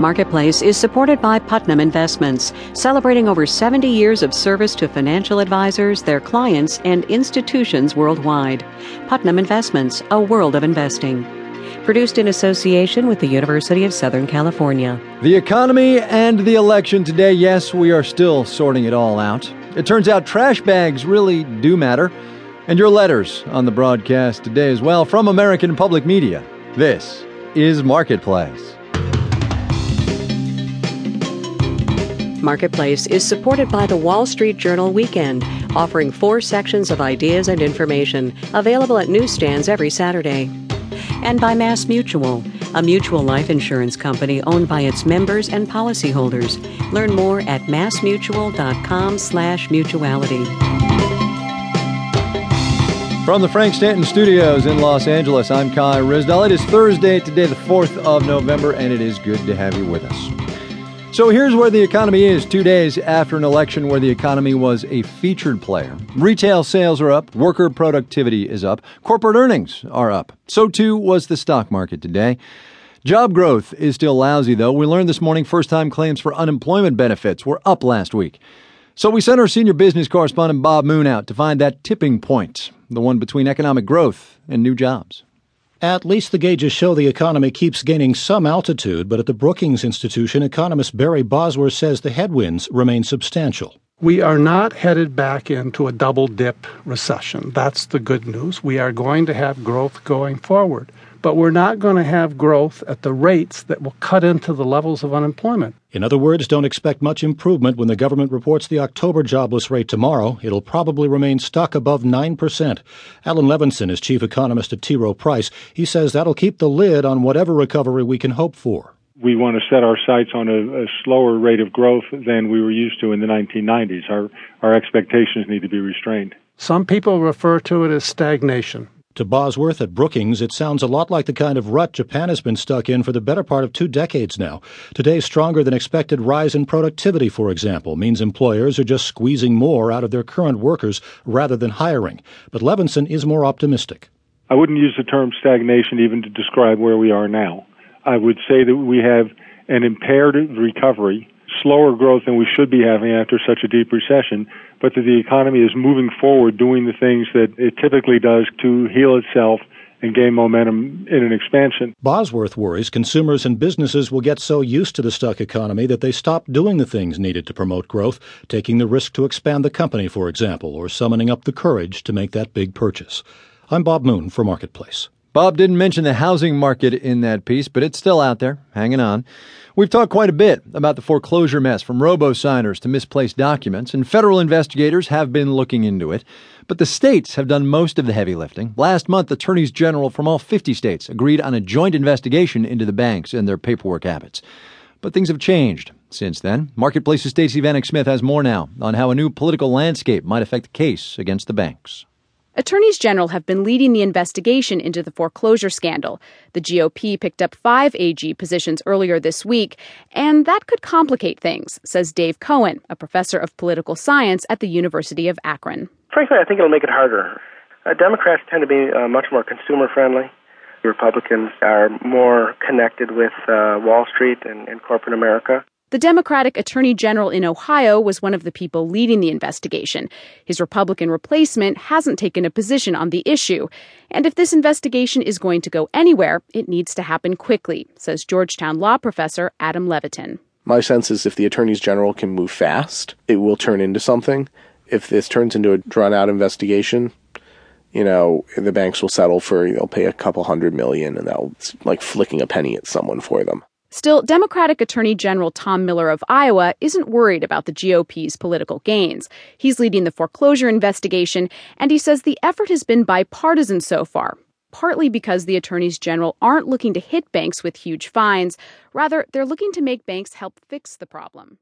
Marketplace is supported by Putnam Investments, celebrating over 70 years of service to financial advisors, their clients, and institutions worldwide. Putnam Investments, a world of investing. Produced in association with the University of Southern California. The economy and the election today, yes, we are still sorting it all out. It turns out trash bags really do matter. And your letters on the broadcast today as well from American Public Media. This is Marketplace. Marketplace is supported by the Wall Street Journal Weekend, offering 4 sections of ideas and information, available at newsstands every Saturday. And by Mass Mutual, a mutual life insurance company owned by its members and policyholders. Learn more at massmutual.com/mutuality. From the Frank Stanton Studios in Los Angeles, I'm Kai Ryssdal. It is Thursday today, the 4th of November, and it is good to have you with us. So here's where the economy is 2 days after an election where the economy was a featured player. Retail sales are up. Worker productivity is up. Corporate earnings are up. So too was the stock market today. Job growth is still lousy, though. We learned this morning first-time claims for unemployment benefits were up last week. So we sent our senior business correspondent Bob Moon out to find that tipping point, the one between economic growth and new jobs. At least the gauges show the economy keeps gaining some altitude, but at the Brookings Institution, economist Barry Bosworth says the headwinds remain substantial. We are not headed back into a double-dip recession. That's the good news. We are going to have growth going forward, but we're not going to have growth at the rates that will cut into the levels of unemployment. In other words, don't expect much improvement when the government reports the October jobless rate tomorrow. It'll probably remain stuck above 9%. Alan Levinson is chief economist at T. Rowe Price. He says that'll keep the lid on whatever recovery we can hope for. We want to set our sights on a slower rate of growth than we were used to in the 1990s. Our expectations need to be restrained. Some people refer to it as stagnation. To Bosworth at Brookings, it sounds a lot like the kind of rut Japan has been stuck in for the better part of 2 decades now. Today's stronger-than-expected rise in productivity, for example, means employers are just squeezing more out of their current workers rather than hiring. But Levinson is more optimistic. I wouldn't use the term stagnation even to describe where we are now. I would say that we have an impaired recovery, slower growth than we should be having after such a deep recession, but that the economy is moving forward, doing the things that it typically does to heal itself and gain momentum in an expansion. Bosworth worries consumers and businesses will get so used to the stuck economy that they stop doing the things needed to promote growth, taking the risk to expand the company, for example, or summoning up the courage to make that big purchase. I'm Bob Moon for Marketplace. Bob didn't mention the housing market in that piece, but it's still out there, hanging on. We've talked quite a bit about the foreclosure mess, from robo-signers to misplaced documents, and federal investigators have been looking into it. But the states have done most of the heavy lifting. Last month, attorneys general from all 50 states agreed on a joint investigation into the banks and their paperwork habits. But things have changed since then. Marketplace's Stacey Vanek Smith has more now on how a new political landscape might affect the case against the banks. Attorneys general have been leading the investigation into the foreclosure scandal. The GOP picked up 5 AG positions earlier this week, and that could complicate things, says Dave Cohen, a professor of political science at the University of Akron. Frankly, I think it'll make it harder. Democrats tend to be much more consumer-friendly. Republicans are more connected with Wall Street and corporate America. The Democratic Attorney General in Ohio was one of the people leading the investigation. His Republican replacement hasn't taken a position on the issue. And if this investigation is going to go anywhere, it needs to happen quickly, says Georgetown law professor Adam Levitin. My sense is if the attorneys general can move fast, it will turn into something. If this turns into a drawn-out investigation, the banks will settle for, they'll pay a couple $100 million, and that's like flicking a penny at someone for them. Still, Democratic Attorney General Tom Miller of Iowa isn't worried about the GOP's political gains. He's leading the foreclosure investigation, and he says the effort has been bipartisan so far, partly because the attorneys general aren't looking to hit banks with huge fines. Rather, they're looking to make banks help fix the problem.